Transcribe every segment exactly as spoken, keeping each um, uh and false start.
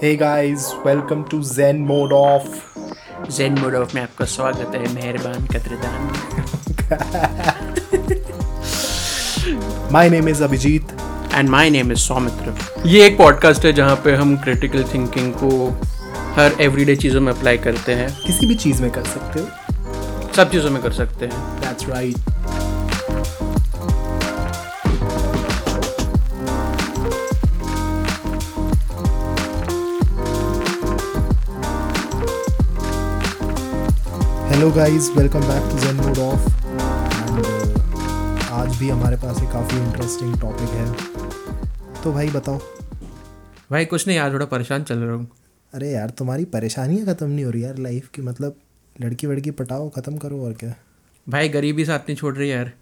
Hey guys, welcome to Zen Mode of. Zen Mode of में आपका स्वागत है मेहरबान कदरदान. My name is Abhijit and my name is Swamitra. ये एक पॉडकास्ट है जहाँ पे हम क्रिटिकल थिंकिंग को हर एवरीडे चीज़ों में अप्लाई करते हैं. किसी भी चीज़ में कर सकते हो, सब चीज़ों में कर सकते हैं. That's right. Hello guys, welcome back to zen mode off. आज भी हमारे पास एक काफ़ी इंटरेस्टिंग टॉपिक है. तो भाई बताओ. भाई कुछ नहीं यार, थोड़ा परेशान चल रहा हूँ. अरे यार, तुम्हारी परेशानियाँ ख़त्म नहीं हो रही यार लाइफ की. मतलब लड़की वड़की पटाओ, ख़त्म करो. और क्या भाई, गरीबी साथ नहीं छोड़ रही यार.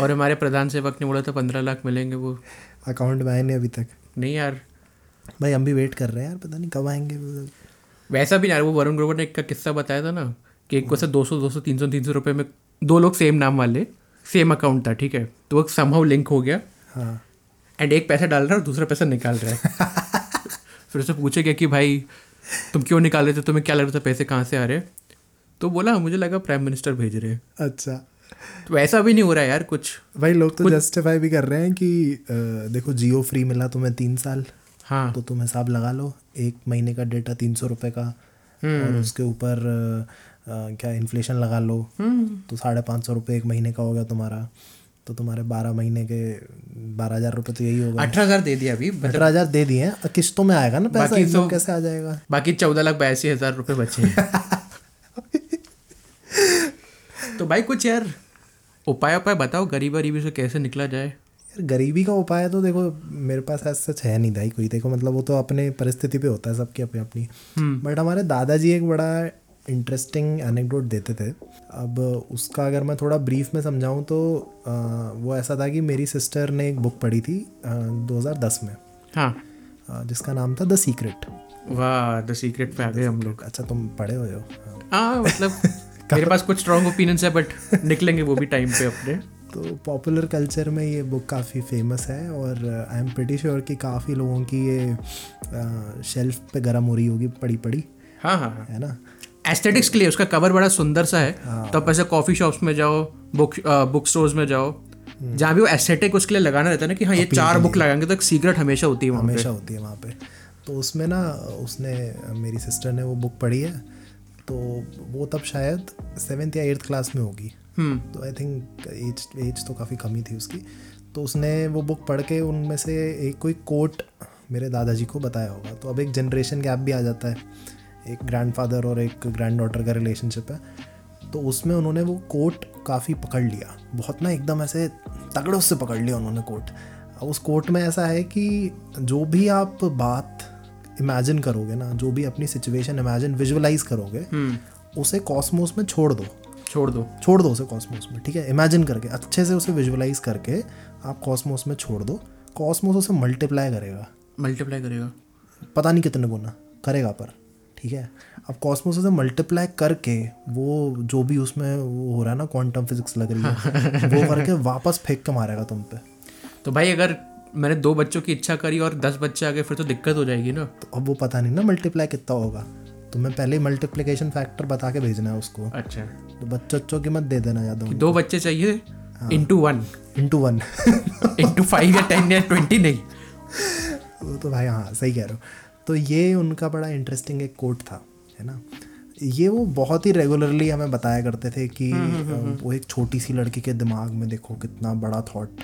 और हमारे प्रधान सेवक ने बोला था पंद्रह लाख मिलेंगे, वो अकाउंट में आए नहीं अभी तक. नहीं यार भाई, हम भी वेट कर रहे हैं यार, पता नहीं कब आएंगे. वैसा भी यार, वो वरुण ग्रोवर ने एक का किस्सा बताया था ना कि एक को से दो सौ दो सौ तीन सौ तीन सौ रुपए में दो लोग सेम नाम वाले, सेम अकाउंट था, ठीक है. तो वो समहाउ लिंक हो गया एंड एक पैसा डाल रहा है और दूसरा पैसा निकाल रहा है. फिर उससे पूछे गया कि भाई तुम क्यों निकाल रहे थे, तुम्हें क्या लग रहा था पैसे कहाँ से आ रहे. तो बोला मुझे लगा प्राइम मिनिस्टर भेज रहे. अच्छा, तो ऐसा भी नहीं हो रहा है यार कुछ. भाई लोग तो जस्टिफाई भी कर रहे हैं कि देखो जियो फ्री मिला तुम्हें तीन साल, हाँ तो तुम हिसाब लगा लो, एक महीने का डेटा तीन सौ रुपये का और उसके ऊपर क्या इन्फ्लेशन लगा लो तो साढ़े पाँच सौ रुपये एक महीने का हो गया तुम्हारा. तो तुम्हारे बारह महीने के बारह हज़ार रुपये तो यही होगा. अठारह हज़ार दे दिया अभी, अठारह हज़ार दे दिए हैं. किस्तों में आएगा ना पैसा, इन लोग कैसे आ जाएगा. बाकी चौदह लाख बयासी हज़ार रुपये बचे. तो भाई कुछ यार उपाय उपाय बताओ, गरीब गरीबी से कैसे निकला जाए. गरीबी का उपाय तो देखो मेरे पास ऐसा सच है नहीं भाई कोई. देखो मतलब वो तो अपने परिस्थिति पे होता है, सबकी अपनी अपनी. बट हमारे दादाजी एक बड़ा इंटरेस्टिंग एनेक्डोट देते थे. अब उसका अगर मैं थोड़ा ब्रीफ में समझाऊं तो आ, वो ऐसा था कि मेरी सिस्टर ने एक बुक पढ़ी थी आ, दो हज़ार दस में, हाँ, आ, जिसका नाम था द सीक्रेट. वाह, द सीक्रेट पे आ गए हम लोग. अच्छा तुम पढ़े हुए हो. हाँ मतलब मेरे पास कुछ स्ट्रॉन्ग ओपिनियंस है बट निकलेंगे वो भी टाइम पे अपने. तो पॉपुलर कल्चर में ये बुक काफ़ी फेमस है और आई एम प्रिटी श्योर कि काफ़ी लोगों की ये शेल्फ पे गर्म हो रही होगी पड़ी पड़ी. हाँ हाँ है ना, एस्थेटिक्स के लिए. उसका कवर बड़ा सुंदर सा है. हाँ, तो ऐसे कॉफ़ी शॉप्स में जाओ, बुक बुक स्टोर्स में जाओ, जहाँ भी वो एस्थेटिक उसके लिए लगाना रहता है ना कि हाँ ये चार बुक लगाएंगे तो एक सीक्रेट हमेशा होती है, हमेशा होती है वहाँ पे. तो उसमें ना उसने, मेरी सिस्टर ने वो बुक पढ़ी है. तो वो तब शायद सेवन्थ या एट्थ क्लास में होगी. Hmm. तो आई थिंक एज एज तो काफ़ी कम ही थी उसकी. तो उसने वो बुक पढ़ के उनमें से एक कोई कोट मेरे दादाजी को बताया होगा. तो अब एक जनरेशन गैप भी आ जाता है, एक ग्रैंडफादर और एक ग्रैंड डॉटर का रिलेशनशिप है. तो उसमें उन्होंने वो कोट काफ़ी पकड़ लिया, बहुत ना एकदम ऐसे तगड़े उससे पकड़ लिया उन्होंने कोट. अब उस कोट में ऐसा है कि जो भी आप बात इमेजिन करोगे ना, जो भी अपनी सिचुएशन इमेजिन विजुअलाइज करोगे, hmm. उसे कॉस्मोस में छोड़ दो छोड़ दो छोड़ दो उसे कॉस्मोस में, ठीक है. इमेजिन करके अच्छे से उसे विजुअलाइज करके आप कॉस्मोस में छोड़ दो. कॉस्मोस उसे मल्टीप्लाई करेगा मल्टीप्लाई करेगा पता नहीं कितने गुना करेगा पर, ठीक है. अब कॉस्मोस उसे मल्टीप्लाई करके वो जो भी उसमें वो हो रहा है ना, क्वांटम फिजिक्स लग रही है, वो करके वापस फेंक के मारेगा तुम पे. तो भाई अगर मैंने दो बच्चों की इच्छा करी और दस बच्चे आ गए फिर तो दिक्कत हो जाएगी ना. तो अब वो पता नहीं ना मल्टीप्लाई कितना होगा. तो मैं पहले मल्टीप्लिकेशन फैक्टर बता के भेजना है उसको. अच्छा, तो बच्चों की मत दे देना यादों. दो बच्चे चाहिए into one into one into five या टेन या ट्वेंटी नहीं. वो तो भाई हाँ सही कह रहे हो. तो ये उनका बड़ा इंटरेस्टिंग एक कोट था, है ना. ये वो बहुत ही रेगुलरली हमें बताया करते थे कि वो एक छोटी सी लड़की के दिमाग में देखो कितना बड़ा थॉट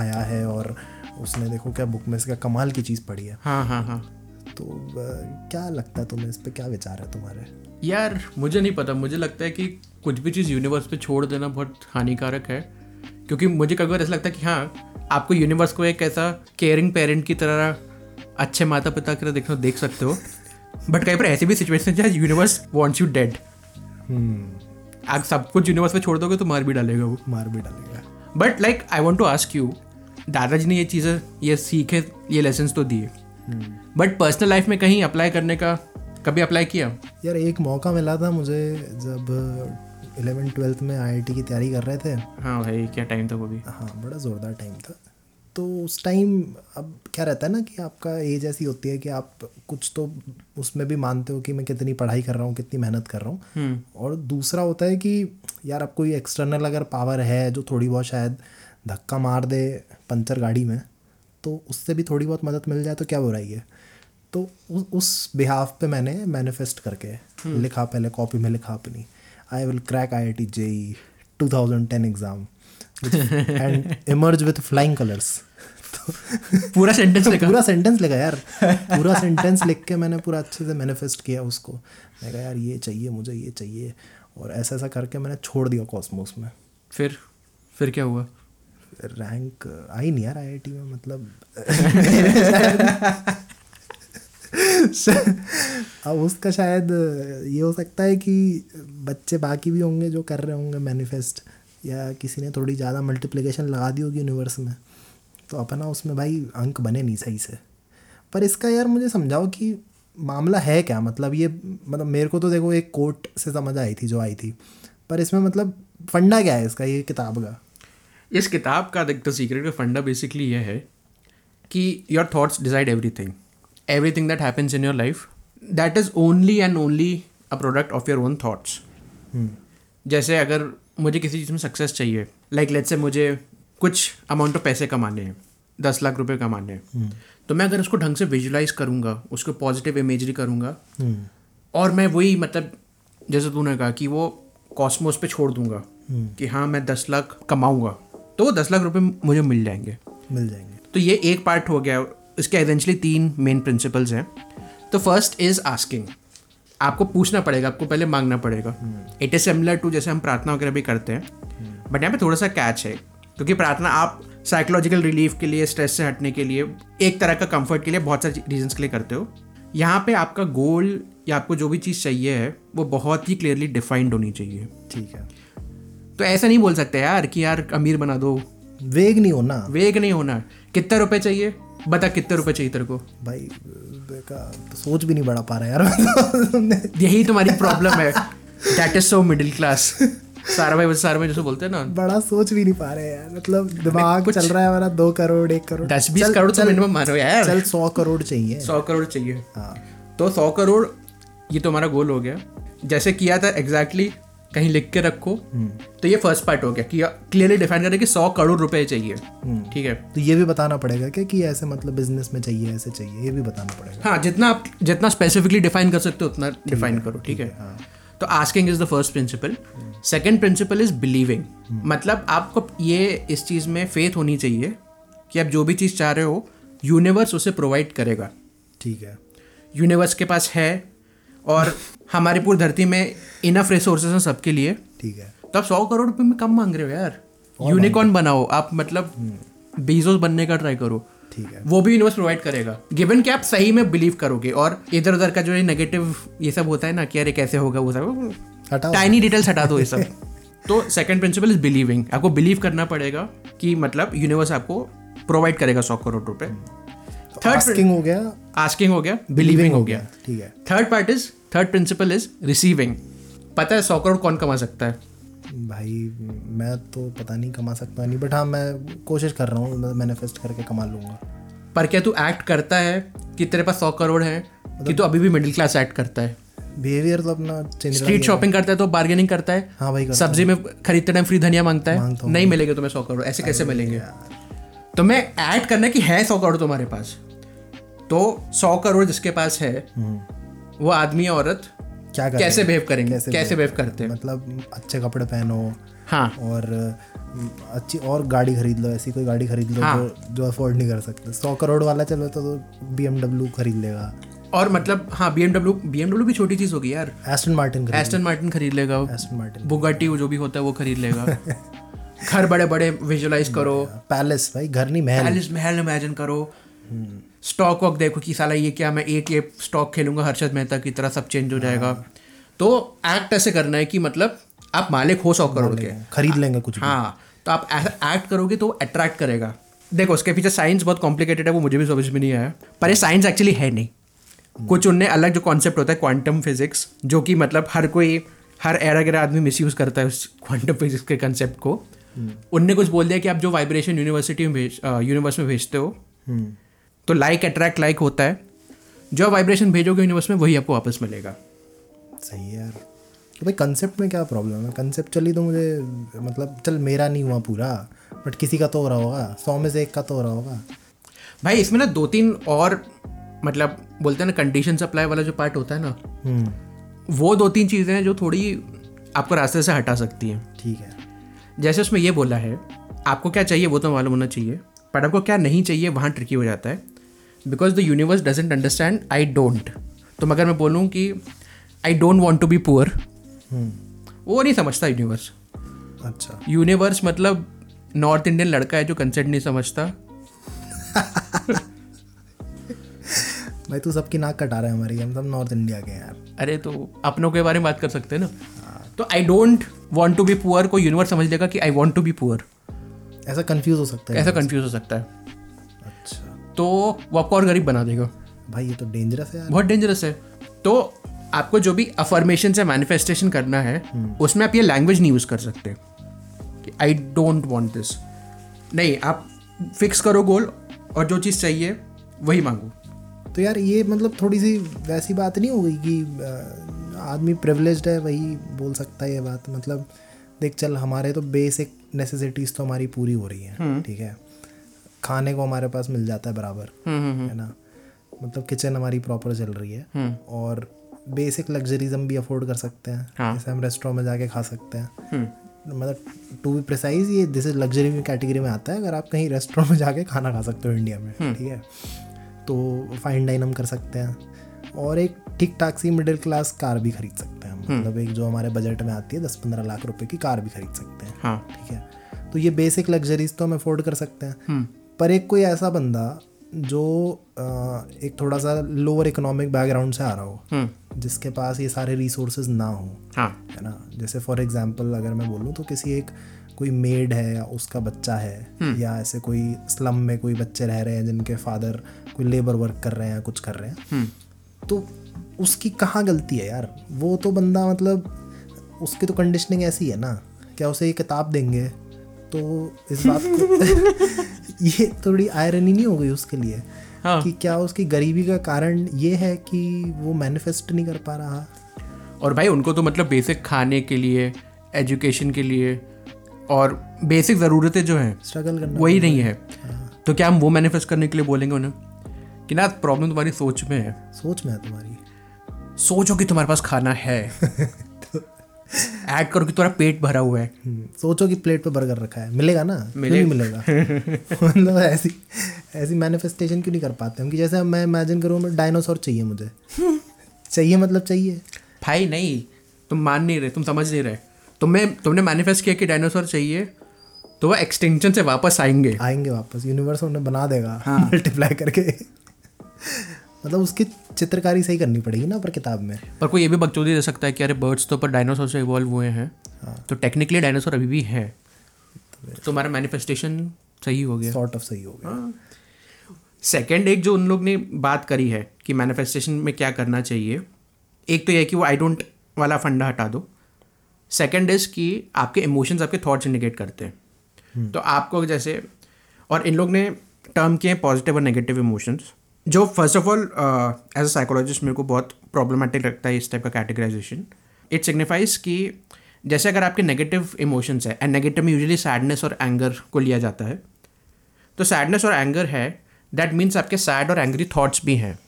आया है और उसने देखो क्या बुक में इसका कमाल की चीज़ पढ़ी है. हाँ हाँ हाँ. तो क्या लगता है तुम्हें इस पे, क्या विचार है तुम्हारे? यार मुझे नहीं पता, मुझे लगता है कि कुछ भी चीज़ यूनिवर्स पे छोड़ देना बहुत हानिकारक है. क्योंकि मुझे कभी ऐसा लगता है कि हाँ आपको यूनिवर्स को एक ऐसा केयरिंग पेरेंट की तरह, अच्छे माता पिता की तरह देखना देख सकते हो. बट कहीं पर ऐसी भी सिचुएशन जहाँ यूनिवर्स वांट्स यू डेड. आप सब कुछ यूनिवर्स पे छोड़ दोगे तो मार भी डालेगा वो मार भी डालेगा but like I want to ask you, दादाजी ने ये चीज़ें, ये सीखे, ये लेसन्स तो दिए, बट पर्सनल लाइफ में कहीं अप्लाई करने का कभी अप्लाई किया? यार एक मौका मिला था मुझे जब इलेवन ट्वेल्थ में आई आई टी की तैयारी कर रहे थे. हाँ भाई क्या टाइम था वो भी. हाँ बड़ा ज़ोरदार टाइम था. तो उस टाइम अब क्या रहता है ना कि आपका एज ऐसी होती है कि आप कुछ तो उसमें भी मानते हो कि मैं कितनी पढ़ाई कर रहा हूँ, कितनी मेहनत कर रहा हूँ, और दूसरा होता है कि यार आपको ये एक्सटर्नल अगर पावर है जो थोड़ी बहुत शायद धक्का मार दे पंचर गाड़ी में तो उससे भी थोड़ी बहुत मदद मिल जाए तो क्या बुराई है। तो उ, उस बिहाफ पे मैंने मैनिफेस्ट करके लिखा, पहले कॉपी में लिखा अपनी I will crack I I T JEE two thousand ten exam and emerge with flying colours. पूरा सेंटेंस लिखा पूरा सेंटेंस लिखा यार पूरा सेंटेंस लिख के मैंने पूरा अच्छे से मैनिफेस्ट किया उसको। मैं कहा यार ये चाहिए मुझे, ये चाहिए, और ऐसा ऐसा करके मैंने छोड़ दिया कॉस्मोस में। फिर फिर क्या हुआ? रैंक आई नहीं यार आई आई टी में, मतलब अब उसका शायद ये हो सकता है कि बच्चे बाकी भी होंगे जो कर रहे होंगे मैनिफेस्ट, या किसी ने थोड़ी ज़्यादा मल्टीप्लिकेशन लगा दी होगी यूनिवर्स में, तो अपना उसमें भाई अंक बने नहीं सही से। पर इसका यार मुझे समझाओ कि मामला है क्या, मतलब ये मतलब मेरे को तो देखो एक कोट से समझ आई थी जो आई थी, पर इसमें मतलब फंडा क्या है इसका, ये किताब का, इस किताब का द सीक्रेट का फंडा बेसिकली ये है कि your thoughts decide everything everything that happens in your life that is only and only a product of your own thoughts. जैसे अगर मुझे किसी चीज़ में सक्सेस चाहिए, लाइक लेट्स से मुझे कुछ अमाउंट ऑफ पैसे कमाने हैं, दस लाख रुपए कमाने हैं, hmm. तो मैं अगर उसको ढंग से विजुलाइज करूँगा, उसको पॉजिटिव इमेजरी करूँगा, hmm. और मैं वही मतलब जैसे तूने कहा कि वो कॉस्मोस पे छोड़ दूँगा hmm. कि हाँ मैं दस लाख कमाऊँगा तो वो दस लाख रुपए मुझे मिल जाएंगे मिल जाएंगे तो ये एक पार्ट हो गया। इसके एसेंशियली तीन मेन प्रिंसिपल्स हैं। तो फर्स्ट इज़ आस्किंग, आपको पूछना पड़ेगा, आपको पहले मांगना पड़ेगा। इट इज़ सिमिलर टू जैसे हम प्रार्थना वगैरह भी करते हैं, बट hmm. यहाँ पे थोड़ा सा कैच है, क्योंकि प्रार्थना आप साइकोलॉजिकल रिलीफ के लिए, स्ट्रेस से हटने के लिए, एक तरह का कंफर्ट के लिए, बहुत सारे रीजंस के लिए करते हो। यहाँ पे आपका गोल या आपको जो भी चीज़ चाहिए है वो बहुत ही क्लियरली डिफाइंड होनी चाहिए। ठीक है, तो ऐसा नहीं बोल सकते यार कि यार अमीर बना दो, वेग नहीं होना वेग नहीं होना कितने रुपये चाहिए बता, कितने रुपये चाहिए तेरे को भाई, का तो सोच भी नहीं बढ़ा पा रहा यार यही तुम्हारी प्रॉब्लम है। That is so middle class सारा भाई सारा भाई जैसे बोलते हैं ना, बड़ा सोच भी नहीं पा रहे यार, मतलब दिमाग चल रहा है हमारा दो करोड़ एक करोड़ दस बीस करोड़ तो मिनिमम मानो यार, चल सौ करोड़ चाहिए सौ करोड़ चाहिए हाँ। तो सौ करोड़ ये तुम्हारा गोल हो गया, जैसे किया था एग्जैक्टली कहीं लिख के रखो। तो ये फर्स्ट पार्ट हो गया कि क्लियरली डिफाइन करें कि सौ करोड़ रुपए चाहिए। ठीक है, तो ये भी बताना पड़ेगा कि कि ऐसे मतलब बिजनेस में चाहिए, ऐसे चाहिए, ये भी बताना पड़ेगा। हाँ, जितना आप जितना स्पेसिफिकली डिफाइन कर सकते हो उतना डिफाइन करो। ठीक है, है? हाँ। तो asking is the first principle. Second principle is believing, मतलब आपको ये इस चीज़ में फेथ होनी चाहिए कि आप जो भी चीज़ चाह रहे हो यूनिवर्स उसे प्रोवाइड करेगा। ठीक है, यूनिवर्स के पास है और हमारी पूरी धरती में इनफ रिसोर्सेज हैं सबके लिए। ठीक है, तो आप सौ करोड़ रुपये में कम मांग रहे हो यार, यूनिकॉर्न बनाओ आप, मतलब बेजोस बनने का ट्राई करो। ठीक है, वो भी यूनिवर्स प्रोवाइड करेगा, गिवन कि आप सही में बिलीव करोगे और इधर उधर का जो ये नेगेटिव ये सब होता है ना कि यार ये कैसे होगा वो सब, टाइनी डिटेल्स हटा दो ये सब। तो सेकेंड प्रिंसिपल इज बिलीविंग, आपको बिलीव करना पड़ेगा कि मतलब यूनिवर्स आपको प्रोवाइड करेगा सौ करोड़ रुपये। थर्ड आस्किंग हो गया, आस्किंग हो गया, बिलीविंग हो गया। ठीक है, third part is third principle is receiving. पता है सौ करोड़ कौन कमा सकता है? भाई मैं तो पता नहीं कमा सकता नहीं, बट हाँ मैं कोशिश कर रहा हूँ, मैनिफेस्ट करके कमा लूँगा। पर क्या तू एक्ट करता है कि तेरे पास सौ करोड़ है, कि तू अभी भी मिडिल क्लास एक्ट करता है? बिहेवियर तो अपना स्ट्रीट शॉपिंग करता है, तो बार्गेनिंग करता है। हाँ भाई, सब्जी में खरीदते टाइम फ्री धनिया मांगता है, नहीं मिलेगा तुम्हें सौ करोड़, ऐसे कैसे मिलेंगे? तो मैं ऐड करना कि है सौ करोड़ तुम्हारे पास, तो सौ करोड़ जिसके पास है वो आदमी या औरत क्या कैसे बिहेव करेंगे, कैसे, कैसे बिहेव करते हैं, मतलब अच्छे कपड़े पहनो। हाँ, और अच्छी और गाड़ी खरीद लो, ऐसी कोई गाड़ी खरीद लो। हाँ, जो जो अफोर्ड नहीं कर सकते। सौ करोड़ वाला चलो तो बीएमडब्ल्यू खरीद लेगा, और मतलब हाँ बीएमडब्ल्यू बीएमडब्ल्यू भी छोटी चीज़ होगी यार, एस्टन मार्टिन एस्टन मार्टिन खरीद लेगा, एस्टन मार्टिन बुगाटी जो भी होता है वो खरीद लेगा। घर बड़े बड़े विजुअलाइज करो, पैलेस भाई घर नहीं महल, पैलेस महल इमेजिन करो। स्टॉक वॉक देखो कि साला ये क्या, मैं एक ये स्टॉक खेलूंगा हर्षद मेहता की तरह, सब चेंज हो जाएगा। तो एक्ट ऐसे करना है कि मतलब आप मालिक हो सौ करोड़ के, खरीद लेंगे कुछ। हाँ, तो आप एक्ट करोगे तो अट्रैक्ट करेगा। देखो उसके पीछे साइंस बहुत कॉम्प्लिकेटेड है, वो मुझे भी समझ में नहीं आया, पर ये साइंस एक्चुअली है नहीं कुछ। उनने अलग जो कॉन्सेप्ट होता है क्वांटम फिजिक्स, जो कि मतलब हर कोई हर एरा गिरा आदमी मिसयूज़ करता है उस क्वांटम फिजिक्स के कंसेप्ट को, उनने कुछ बोल दिया कि आप जो वाइब्रेशन यूनिवर्सिटी में भेज यूनिवर्स में भेजते हो तो लाइक अट्रैक्ट लाइक होता है, जो वाइब्रेशन भेजोगे यूनिवर्स में वही आपको वापस मिलेगा. सही यार. तो भाई कंसेप्ट में क्या प्रॉब्लम है? कंसेप्चुअली तो मुझे मतलब चल मेरा नहीं हुआ पूरा, बट किसी का तो हो रहा होगा, सौ में से एक का तो हो रहा होगा. भाई इसमें ना दो तीन और मतलब बोलते हैं ना कंडीशंस अप्लाई वाला जो पार्ट होता है ना, hmm. वो दो तीन चीज़ें हैं जो थोड़ी आपको रास्ते से हटा सकती हैं. ठीक है, जैसे उसमें ये बोला है आपको क्या चाहिए वो तो मालूम होना चाहिए, बट आपको क्या नहीं चाहिए वहाँ ट्रिकी हो जाता है, because the universe doesn't understand I don't. तो मगर मैं बोलूँ कि I don't want to be poor, वो नहीं समझता यूनिवर्स. अच्छा, यूनिवर्स मतलब नॉर्थ इंडियन लड़का है जो कंसेप्ट नहीं समझता. भाई तू सबकी नाक कटा रहा है हमारी, हम सब नॉर्थ इंडिया के यार. अरे तो अपनों के बारे में बात कर सकते हैं ना. तो I don't want to be poor को यूनिवर्स समझ लेगा कि I want to be poor. ऐसा कंफ्यूज हो सकता है ऐसा कंफ्यूज हो सकता है अच्छा, तो वो आपको और गरीब बना देगा. भाई ये तो डेंजरस है यार, बहुत डेंजरस है. तो आपको जो भी अफर्मेशन से मैनिफेस्टेशन करना है उसमें आप ये लैंग्वेज नहीं यूज़ कर सकते कि आई डोंट वांट दिस. नहीं, आप फिक्स करो गोल और जो चीज़ चाहिए वही मांगो. तो यार ये मतलब थोड़ी सी वैसी बात नहीं हो गई कि आदमी प्रिविलेज्ड है वही बोल सकता है ये बात. मतलब देख चल, हमारे तो बेसिक नेसेसिटीज़ तो हमारी पूरी हो रही हैं, ठीक है, खाने को हमारे पास मिल जाता है बराबर, है ना, मतलब किचन हमारी प्रॉपर चल रही है, और बेसिक लग्जरीज हम भी अफोर्ड कर सकते हैं. हाँ. जैसे हम रेस्टोरेंट में जाके खा सकते हैं, मतलब टू बी प्रिसाइज ये दिस इज लग्जरी कैटेगरी में आता है अगर आप कहीं रेस्टोरेंट में जाके खाना खा सकते हो इंडिया में, ठीक है, तो फाइन डाइन हम कर सकते हैं. और एक ठीक ठाक सी मिडिल क्लास कार भी खरीद सकते हैं, मतलब एक जो हमारे बजट में आती है दस पंद्रह लाख रुपए की कार भी खरीद सकते हैं. हाँ. ठीक है, तो ये बेसिक लग्जरीज तो हम अफोर्ड कर सकते हैं. पर एक कोई ऐसा बंदा जो एक थोड़ा सा लोअर इकोनॉमिक बैकग्राउंड से आ रहा हो, जिसके पास ये सारे रिसोर्सेज ना हो, है ना, जैसे फॉर एग्जांपल अगर मैं बोलूँ तो किसी एक कोई मेड है या उसका बच्चा है, या ऐसे कोई स्लम में कोई बच्चे रह रहे हैं जिनके फादर कोई लेबर वर्क कर रहे हैं या कुछ कर रहे हैं, तो उसकी कहाँ गलती है यार? वो तो बंदा मतलब उसकी तो कंडीशनिंग ऐसी है ना, क्या उसे ये किताब देंगे? तो इस बात को ये थोड़ी आयरनी नहीं हो गई उसके लिए? हाँ. कि क्या उसकी गरीबी का कारण ये है कि वो मैनिफेस्ट नहीं कर पा रहा? और भाई उनको तो मतलब बेसिक खाने के लिए, एजुकेशन के लिए और बेसिक ज़रूरतें जो हैं स्ट्रगल करना वही नहीं है. हाँ. तो क्या हम वो मैनिफेस्ट करने के लिए बोलेंगे उन्हें कि ना प्रॉब्लम तुम्हारी सोच में है? सोच में है तुम्हारी, सोचो कि तुम्हारे पास खाना है. ऐड करो कि तुम्हारा पेट भरा हुआ है, सोचो कि प्लेट पे बर्गर रखा है, मिलेगा ना? मिले? मिलेगा. मतलब ऐसी ऐसी मैनिफेस्टेशन क्यों नहीं कर पाते हम? कि जैसे मैं इमेजिन करूँ डायनासोर चाहिए मुझे. चाहिए मतलब चाहिए भाई. नहीं, तुम मान नहीं रहे, तुम समझ नहीं रहे. तुम्हें तुमने मैनिफेस्ट किया कि डायनासोर चाहिए तो वह एक्सटिंक्शन से वापस आएंगे आएंगे वापस. यूनिवर्स उन्हें बना देगा मल्टीप्लाई करके. मतलब उसकी चित्रकारी सही करनी पड़ेगी ना पर किताब में. पर कोई ये भी बकचोदी दे सकता है कि अरे बर्ड्स तो पर डायनासोर से इवॉल्व हुए हैं. हाँ. तो टेक्निकली डायनासोर अभी भी है, तुम्हारा तो मैनिफेस्टेशन सही हो गया, सॉर्ट ऑफ सही हो गया. सेकंड एक जो उन लोग ने बात करी है कि मैनिफेस्टेशन में क्या करना चाहिए, एक तो यह कि वो आई डोंट वाला फंडा हटा दो. सेकेंड इज़ कि आपके इमोशंस आपके थॉट्स इंडिकेट करते हैं, तो आपको जैसे, और इन लोग ने टर्म किए हैं पॉजिटिव और नेगेटिव इमोशंस, जो first of all as a psychologist मेरे को बहुत प्रॉब्लमेटिक लगता है इस टाइप का कैटेगराइजेशन. इट सिग्निफाइज कि जैसे अगर आपके नेगेटिव इमोशंस है, एंड नेगेटिव में यूजुअली सैडनेस और एंगर को लिया जाता है, तो सैडनेस और एंगर है, दैट मीन्स आपके सैड और एंग्री थॉट्स भी हैं,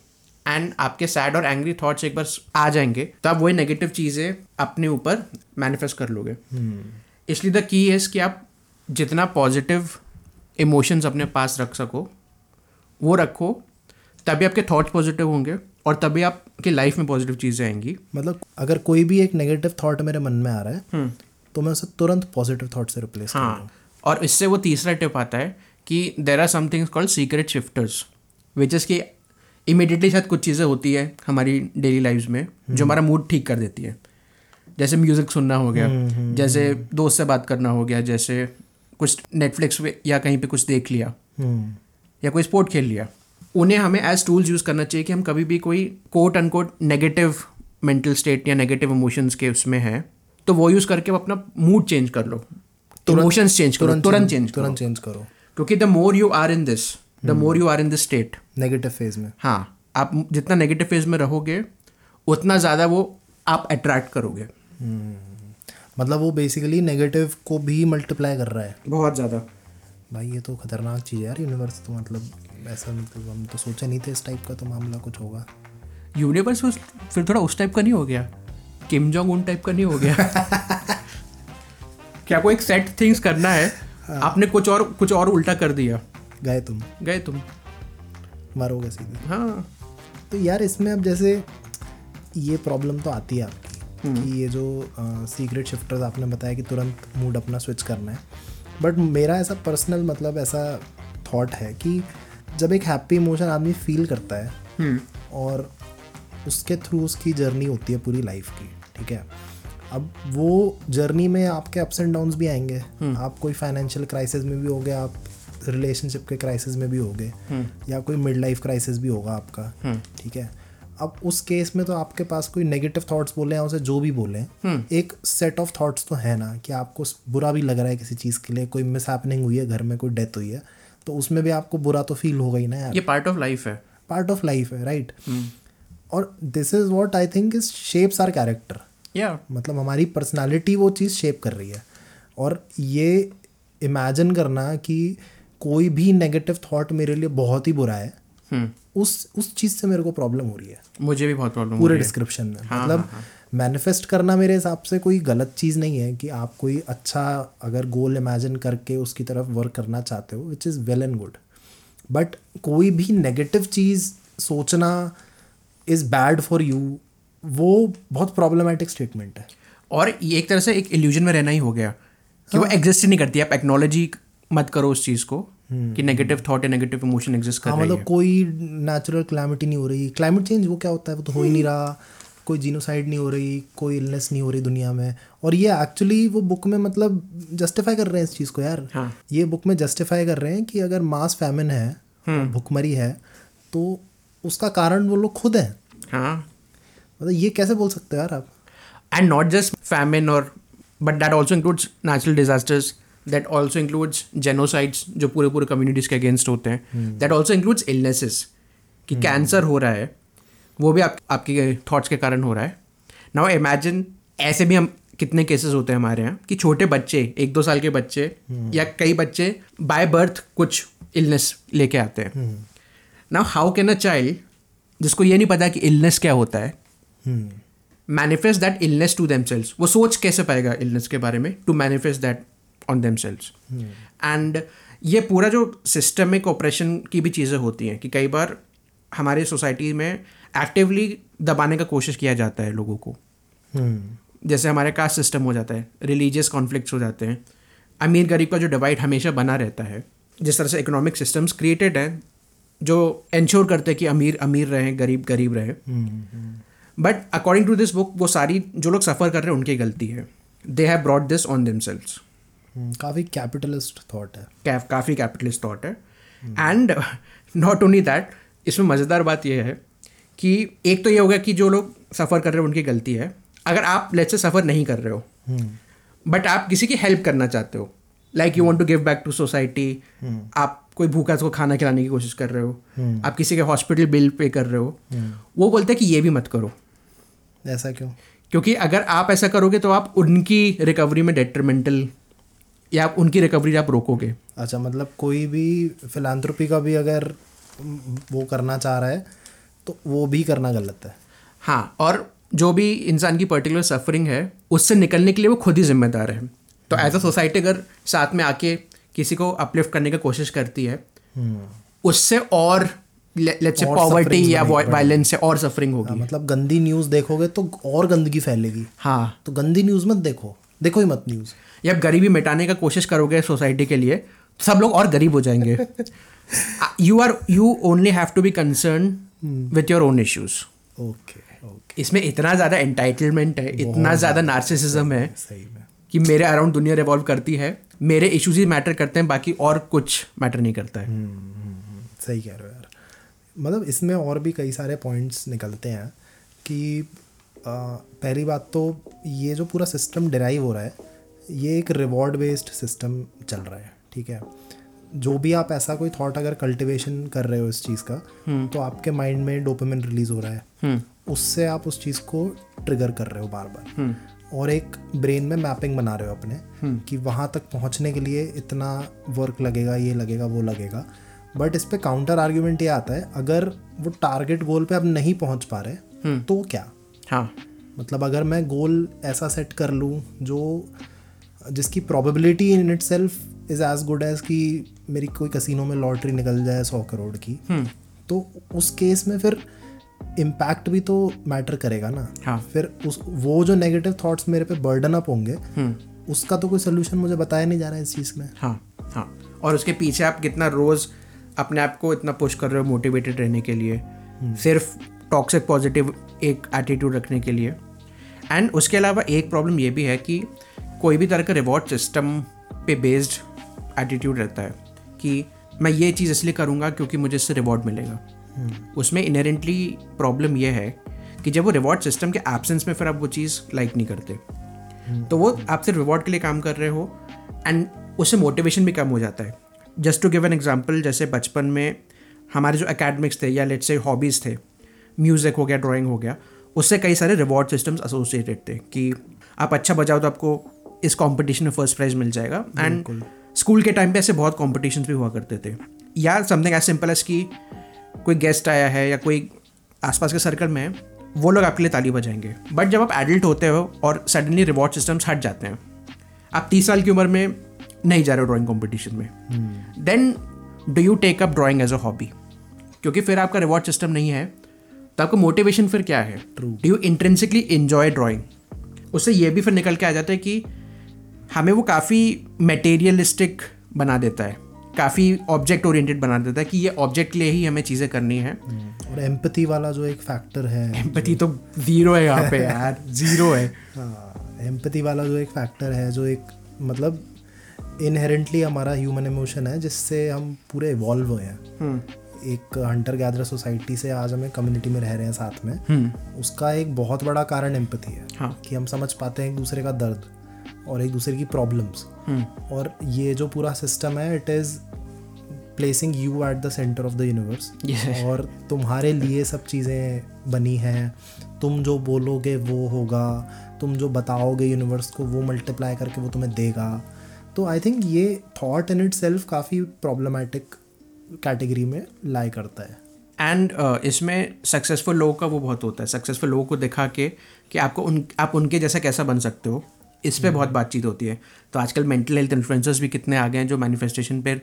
एंड आपके सैड और एंग्री थॉट्स एक बार आ जाएंगे तो आप वही नेगेटिव चीज़ें अपने ऊपर मैनिफेस्ट कर लोगे. hmm. इसलिए द की इज़ कि आप जितना पॉजिटिव इमोशंस अपने पास रख सको वो रखो, तभी आपके थॉट्स पॉजिटिव होंगे और तभी आपकी लाइफ में पॉजिटिव चीज़ें आएंगी. मतलब अगर कोई भी एक नेगेटिव थॉट मेरे मन में आ रहा है, हुँ. तो मैं उसे तुरंत पॉजिटिव थॉट से रिप्लेस हाँ. करूँ. और इससे वो तीसरा टिप आता है कि there are some things called secret shifters, which is कि इमीडिएटली शायद कुछ चीज़ें होती है हमारी डेली लाइफ में हुँ. जो हमारा मूड ठीक कर देती है. जैसे म्यूज़िक सुनना हो गया, हुँ. जैसे दोस्त से बात करना हो गया, जैसे कुछ नेटफ्लिक्स पे या कहीं पे कुछ देख लिया, हुँ. या कोई स्पोर्ट खेल लिया. उन्हें हमें एज टूल्स यूज़ करना चाहिए कि हम कभी भी कोई quote unquote negative mental state या नेगेटिव इमोशंस के उसमें हैं तो वो यूज़ करके अपना मूड चेंज कर लो. इमोशंस चेंज करो, तुरंत चेंज तुरंत चेंज करो, क्योंकि the more you are in this the more you are in this state negative phase में, हाँ, आप जितना नेगेटिव फेज में रहोगे उतना ज़्यादा वो आप अट्रैक्ट करोगे. मतलब वो बेसिकली नेगेटिव को भी मल्टीप्लाई कर रहा है बहुत ज़्यादा. भाई ये तो खतरनाक चीज़ है यार यूनिवर्स, तो मतलब ऐसा मतलब हम तो सोचा नहीं थे इस टाइप का तो मामला कुछ होगा. यूनिवर्स फिर थोड़ा उस टाइप का नहीं हो गया, किम जोंग उन टाइप का नहीं हो गया क्या आपको एक सेट थिंग्स करना है, आपने कुछ और कुछ और उल्टा कर दिया, गए तुम गए तुम मारोगे सीधे. हाँ तो यार इसमें अब जैसे ये प्रॉब्लम तो आती है आपकी कि ये जो सीक्रेट शिफ्टर्स आपने बताया कि तुरंत मूड अपना स्विच करना है, बट मेरा ऐसा पर्सनल मतलब ऐसा थॉट है कि जब एक हैप्पी इमोशन आदमी फील करता है हुँ. और उसके थ्रू उसकी जर्नी होती है पूरी लाइफ की, ठीक है. अब वो जर्नी में आपके अप्स एंड डाउन्स भी आएंगे, आप कोई फाइनेंशियल क्राइसिस में भी हो गए, आप रिलेशनशिप के क्राइसिस में भी हो गए, या कोई मिड लाइफ क्राइसिस भी होगा आपका, ठीक है. अब उस केस में तो आपके पास कोई नेगेटिव थॉट्स बोले या उसे जो भी बोले एक सेट ऑफ थॉट्स तो है ना, कि आपको बुरा भी लग रहा है किसी चीज़ के लिए, कोई मिस हैपनिंग हुई है घर में, कोई डेथ हुई है, तो उसमें भी आपको बुरा तो फील होगा ही ना यार, ये पार्ट ऑफ लाइफ है, पार्ट ऑफ लाइफ है, राइट. और this is what I think is shapes our character, या मतलब हमारी पर्सनालिटी वो चीज़ शेप कर रही है. और ये इमेजिन करना कि कोई भी नेगेटिव थॉट मेरे लिए बहुत ही बुरा है, hmm. उस उस चीज़ से मेरे को प्रॉब्लम हो रही है, मुझे भी बहुत प्रॉब्लम पूरे डिस्क्रिप्शन में. हाँ, मतलब मैनिफेस्ट हाँ, हाँ. करना मेरे हिसाब से कोई गलत चीज़ नहीं है, कि आप कोई अच्छा अगर गोल इमेजिन करके उसकी तरफ वर्क करना चाहते हो which is well and good, but कोई भी नेगेटिव चीज़ सोचना इज़ बैड फॉर यू, वो बहुत प्रॉब्लमेटिक स्टेटमेंट है. और ये एक तरह से एक इल्यूजन में रहना ही हो गया कि हाँ. वो एग्जिस्ट ही नहीं करती, आप एक्नॉलेजी मत करो उस चीज़ को कि नेगेटिव थॉट या नेगेटिव इमोशन एग्जिस्ट कर रही है. मतलब कोई नेचुरल क्लाइमेटी नहीं हो रही, क्लाइमेट चेंज वो क्या होता है वो तो हो ही नहीं रहा, कोई जीनोसाइड नहीं हो रही, कोई इलनेस नहीं हो रही दुनिया में. और ये एक्चुअली वो बुक में मतलब जस्टिफाई कर रहे हैं इस चीज़ को यार, हाँ. ये बुक में जस्टिफाई कर रहे हैं कि अगर मास फैमिन है, भुखमरी है, तो उसका कारण वो लोग खुद हैं. हाँ मतलब ये कैसे बोल सकते हो यार आप. एंड नॉट जस्ट फैमिन और but that also includes natural disasters, that also includes genocides जो पूरे पूरे communities के against होते हैं, that also includes illnesses कि कैंसर हो रहा है वो भी आप आपके थॉट्स के कारण हो रहा है. now imagine ऐसे भी हम कितने केसेस होते हैं हमारे यहाँ कि छोटे बच्चे, एक दो साल के बच्चे या कई बच्चे by birth कुछ illness लेके आते हैं. now how can a child जिसको ये नहीं पता कि illness क्या होता है manifest that illness to themselves, वो सोच कैसे पाएगा illness के बारे में to manifest that on themselves. And hmm. ये पूरा जो सिस्टमिक ऑपरेशन की भी चीज़ें होती हैं कि कई बार हमारे सोसाइटी में एक्टिवली दबाने का कोशिश किया जाता है लोगों को. hmm. जैसे हमारे कास्ट सिस्टम हो जाता है, रिलीजियस कॉन्फ्लिक्ट्स हो जाते हैं, अमीर गरीब का जो डिवाइड हमेशा बना रहता है, जिस तरह से इकोनॉमिक सिस्टम्स क्रिएटेड हैं जो इंश्योर करते हैं कि अमीर अमीर रहें, गरीब गरीब रहें. But according to this book वो सारी जो लोग सफ़र कर रहे हैं उनकी गलती है, they have brought this on themselves. काफ़ी कैपिटलिस्ट थॉट है, काफ़ी कैपिटलिस्ट थॉट है. एंड नॉट ओनली दैट, इसमें मज़ेदार बात यह है कि एक तो ये हो गया कि जो लोग सफ़र कर रहे हो उनकी गलती है. अगर आप लेट्स से सफ़र नहीं कर रहे हो बट आप किसी की हेल्प करना चाहते हो, like you want to give back to society, आप कोई भूखा को खाना खिलाने की कोशिश कर रहे हो, आप किसी के हॉस्पिटल बिल पे कर रहे हो, वो बोलते हैं कि ये भी मत करो. ऐसा क्यों? क्योंकि अगर आप ऐसा करोगे तो आप उनकी रिकवरी में डेट्रीमेंटल, या आप उनकी रिकवरी आप रोकोगे. अच्छा, मतलब कोई भी फिलान्थ्रोपी का भी अगर वो करना चाह रहा है तो वो भी करना गलत है. हाँ, और जो भी इंसान की पर्टिकुलर सफरिंग है उससे निकलने के लिए वो खुद ही जिम्मेदार है. तो एज अ सोसाइटी अगर साथ में आके किसी को अपलिफ्ट करने की कोशिश करती है, उससे और लेट्स से पॉवर्टी या वायलेंस से और सफरिंग होगी. मतलब गंदी न्यूज़ देखोगे तो और गंदगी फैलेगी. हाँ, तो गंदी न्यूज़ मत देखो, देखो ही मत न्यूज़. जब गरीबी मिटाने का कोशिश करोगे सोसाइटी के लिए तो सब लोग और गरीब हो जाएंगे. You are you only have to be concern with your own issues. Okay, इसमें इतना ज़्यादा एंटाइटलमेंट है, इतना ज़्यादा नार्सिसिज्म है, सही में, कि मेरे अराउंड दुनिया रिवॉल्व करती है, मेरे इश्यूज ही मैटर करते हैं, बाकी और कुछ मैटर नहीं करता है. सही कह रहे हो यार. मतलब इसमें और भी कई सारे पॉइंट्स निकलते हैं कि Uh, पहली बात तो ये जो पूरा सिस्टम डिराइव हो रहा है ये एक रिवॉर्ड बेस्ड सिस्टम चल रहा है, ठीक है। जो भी आप ऐसा कोई थॉट अगर कल्टिवेशन कर रहे हो इस चीज़ का, तो आपके माइंड में डोपामिन रिलीज हो रहा है, उससे आप उस चीज़ को ट्रिगर कर रहे हो बार बार, और एक ब्रेन में मैपिंग बना रहे हो अपने कि वहाँ तक पहुँचने के लिए इतना वर्क लगेगा, ये लगेगा, वो लगेगा। बट इस पर काउंटर आर्ग्यूमेंट ये आता है, अगर वो टारगेट गोल पे आप नहीं पहुँच पा रहे तो क्या, हाँ मतलब अगर मैं गोल ऐसा सेट कर लूँ जो जिसकी probability in itself is as good as कि मेरी कोई कसिनो में लॉटरी निकल जाए सौ करोड़ की, तो उस केस में फिर इम्पैक्ट भी तो मैटर करेगा ना। हाँ। फिर उस वो जो नेगेटिव थॉट्स मेरे पे बर्डन अप होंगे, उसका तो कोई सोल्यूशन मुझे बताया नहीं जा रहा है इस चीज़ में। हाँ हाँ, और उसके पीछे आप कितना रोज़ अपने आप को इतना पुश कर रहे हो मोटिवेटेड रहने के लिए, सिर्फ टॉक्सिक पॉजिटिव एक एटीट्यूड रखने के लिए। एंड उसके अलावा एक प्रॉब्लम ये भी है कि कोई भी तरह का रिवॉर्ड सिस्टम पे बेस्ड एटीट्यूड रहता है कि मैं ये चीज़ इसलिए करूँगा क्योंकि मुझे इससे रिवॉर्ड मिलेगा। Hmm. उसमें इनहेरेंटली प्रॉब्लम यह है कि जब वो रिवॉर्ड सिस्टम के एब्सेंस में फिर आप वो चीज़ लाइक नहीं करते, hmm. तो वो आप सिर्फ रिवॉर्ड के लिए काम कर रहे हो, एंड उससे मोटिवेशन भी कम हो जाता है। Just to give an example, जैसे बचपन में हमारे जो एकेडमिक्स थे या लेट्स से हॉबीज़ थे, म्यूज़िक हो गया, ड्राइंग हो गया, उससे कई सारे रिवॉर्ड सिस्टम्स एसोसिएटेड थे कि आप अच्छा बजाओ तो आपको इस कॉम्पिटिशन में फर्स्ट प्राइज़ मिल जाएगा। एंड स्कूल के टाइम पे ऐसे बहुत कॉम्पिटिशन्स भी हुआ करते थे, या समथिंग एज सिंपल एज कि कोई गेस्ट आया है या कोई आसपास के सर्कल में है, वो लोग आपके लिए ताली बजाएंगे। बट जब आप एडल्ट होते हो और सडनली रिवॉर्ड सिस्टम्स हट जाते हैं, आप तीस साल की उम्र में नहीं जा रहे हो ड्राइंग कंपटीशन में, then do you take up drawing as a hobby, क्योंकि फिर आपका रिवॉर्ड सिस्टम नहीं है, तो आपका मोटिवेशन फिर क्या है, do you intrinsically enjoy drawing. उससे ये भी फिर निकल के आ जाता है कि हमें वो काफ़ी मटेरियलिस्टिक बना देता है, काफ़ी ऑब्जेक्ट ओरिएंटेड बना देता है कि ये ऑब्जेक्ट के लिए ही हमें चीज़ें करनी है। और एम्पैथी वाला जो एक फैक्टर है, एम्पैथी तो ज़ीरो है यहाँ पे यार, ज़ीरो है। हाँ, एम्पैथी वाला जो एक फैक्टर है, जो एक मतलब इनहेरेंटली हमारा ह्यूमन इमोशन है जिससे हम पूरे इवॉल्व हुए हैं। एक हंटर गैदरर सोसाइटी से आज हमें कम्युनिटी में रह रहे हैं साथ में, उसका एक बहुत बड़ा कारण एम्पैथी है कि हम समझ पाते हैं एक दूसरे का दर्द और एक दूसरे की प्रॉब्लम्स। hmm. और ये जो पूरा सिस्टम है, it is placing you at the centre of the universe, और तुम्हारे लिए सब चीज़ें बनी हैं। तुम जो बोलोगे वो होगा, तुम जो बताओगे यूनिवर्स को वो मल्टीप्लाई करके वो तुम्हें देगा। तो आई थिंक ये थॉट इन इट सेल्फ काफ़ी प्रॉब्लमेटिक कैटेगरी में लाई करता है। एंड uh, इसमें सक्सेसफुल लोगों का वो बहुत होता है, सक्सेसफुल लोगों को दिखा के कि आपको उन आप उनके जैसा कैसा बन सकते हो, इस पे बहुत बातचीत होती है। तो आजकल मेंटल हेल्थ इन्फ्लुएंसर्स भी कितने आ गए हैं जो मैनिफेस्टेशन पे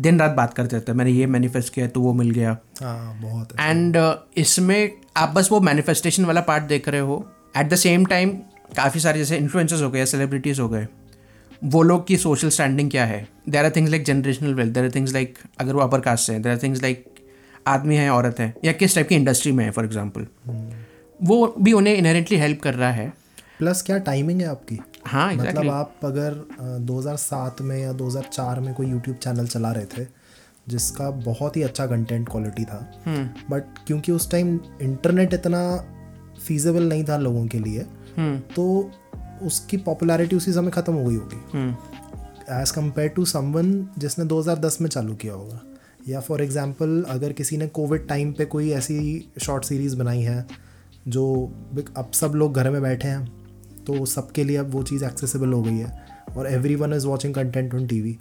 दिन रात बात करते रहते हैं, मैंने ये मैनिफेस्ट किया तो वो मिल गया। हाँ बहुत। एंड इसमें आप बस वो मैनिफेस्टेशन वाला पार्ट देख रहे हो, एट द सेम टाइम काफ़ी सारे जैसे इन्फ्लुएंसर्स हो गए, सेलिब्रिटीज़ हो गए, वो लोग की सोशल स्टैंडिंग क्या है। There are things like generational wealth, there are things like अगर वो अपर कास्ट से हैं, देयर आर थिंग्स लाइक आदमी है, औरत है, या किस टाइप की इंडस्ट्री में है फॉर एग्जाम्पल, वो भी उन्हें इनहेरेंटली हेल्प कर रहा है। प्लस क्या टाइमिंग है आपकी। हाँ, exactly. मतलब आप अगर दो हज़ार सात में या दो हज़ार चार में कोई यूट्यूब चैनल चला रहे थे जिसका बहुत ही अच्छा कंटेंट क्वालिटी था, बट क्योंकि उस टाइम इंटरनेट इतना फीजेबल नहीं था लोगों के लिए, हुँ. तो उसकी पॉपुलैरिटी उसी समय ख़त्म हो गई होगी एज़ कम्पेयर टू समवन जिसने दो हज़ार दस में चालू किया होगा। या फॉर एग्जांपल अगर किसी ने कोविड टाइम पे कोई ऐसी शॉर्ट सीरीज़ बनाई है जो अब सब लोग घर में बैठे हैं, तो सबके लिए अब वो चीज़ एक्सेसिबल हो गई है और everyone is watching content on TV.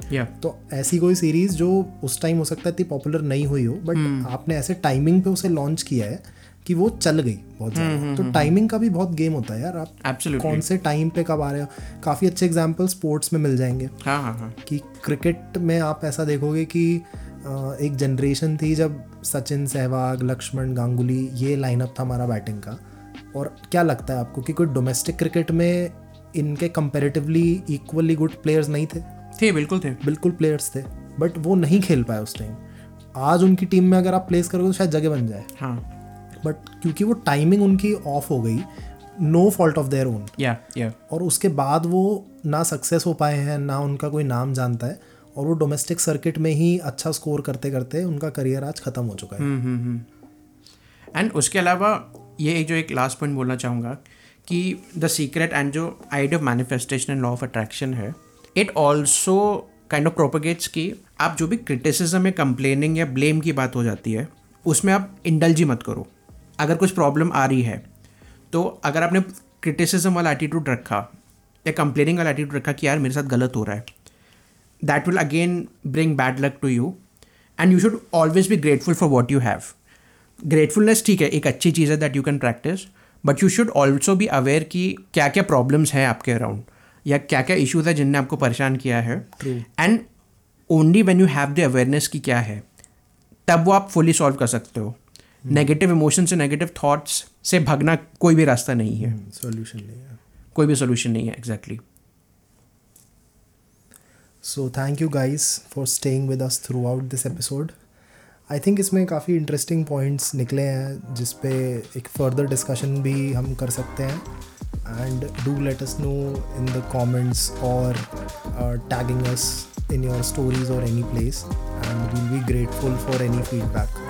तो ऐसी कोई सीरीज़ जो उस टाइम हो सकता है इतनी पॉपुलर नहीं हुई हो, बट hmm. आपने ऐसे टाइमिंग पे उसे लॉन्च किया है कि वो चल गई बहुत ज़्यादा। hmm, hmm, तो टाइमिंग hmm. का भी बहुत गेम होता है यार, आप Absolutely. कौन से टाइम पे कब आ रहे हो। काफ़ी अच्छे एग्जाम्पल स्पोर्ट्स में मिल जाएंगे। हाँ हाँ हाँ, कि क्रिकेट में आप ऐसा देखोगे कि एक जनरेशन थी जब सचिन, सहवाग, लक्ष्मण, गांगुली, ये लाइनअप था हमारा बैटिंग का। और क्या लगता है आपको कि कोई डोमेस्टिक क्रिकेट में इनके कंपैरेटिवली इक्वली गुड प्लेयर्स नहीं थे? थे, बिल्कुल थे, बिल्कुल प्लेयर्स थे, बट वो नहीं खेल पाए उस टाइम। आज उनकी टीम में अगर आप प्लेस करोगे तो शायद जगह बन जाए। हाँ, बट क्योंकि वो टाइमिंग उनकी ऑफ हो गई, no fault of their own. या या, और उसके बाद वो ना सक्सेस हो पाए हैं, ना उनका कोई नाम जानता है, और वो डोमेस्टिक सर्किट में ही अच्छा स्कोर करते करते उनका करियर आज ख़त्म हो चुका है। एंड उसके अलावा ये एक जो एक लास्ट पॉइंट बोलना चाहूँगा कि द सीक्रेट एंड जो idea of manifestation and law of attraction है, it also kind of propagates कि आप जो भी क्रिटिसिज्म या कंप्लेनिंग या ब्लेम की बात हो जाती है उसमें आप इंडल्ज ही मत करो। अगर कुछ प्रॉब्लम आ रही है तो अगर आपने क्रिटिसिज्म वाला एटीट्यूड रखा या कंप्लेनिंग वाला एटीट्यूड रखा कि यार मेरे साथ गलत हो रहा है, that will again bring bad luck to you. And you should always be grateful for what you have. Gratefulness ठीक है, एक अच्छी चीज़ है that you can practise, but you should also be aware कि क्या क्या प्रॉब्लम्स हैं आपके अराउंड या क्या क्या इशूज़ है जिनने आपको परेशान किया है। And only when you have the awareness कि क्या है, तब वो आप फुली सॉल्व कर सकते हो। नेगेटिव इमोशन से नेगेटिव थॉट्स से भगना कोई भी रास्ता नहीं है, सोल्यूशन नहीं है, कोई भी सोल्यूशन नहीं है। Exactly. So thank you guys for staying with us throughout this episode. I think इसमें काफ़ी इंटरेस्टिंग पॉइंट्स निकले हैं जिस पे एक फर्दर डिस्कशन भी हम कर सकते हैं। And do let us know in the comments or uh, tagging us in your stories or any place, and we'll be grateful for any feedback.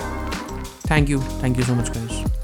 Thank you. Thank you so much guys.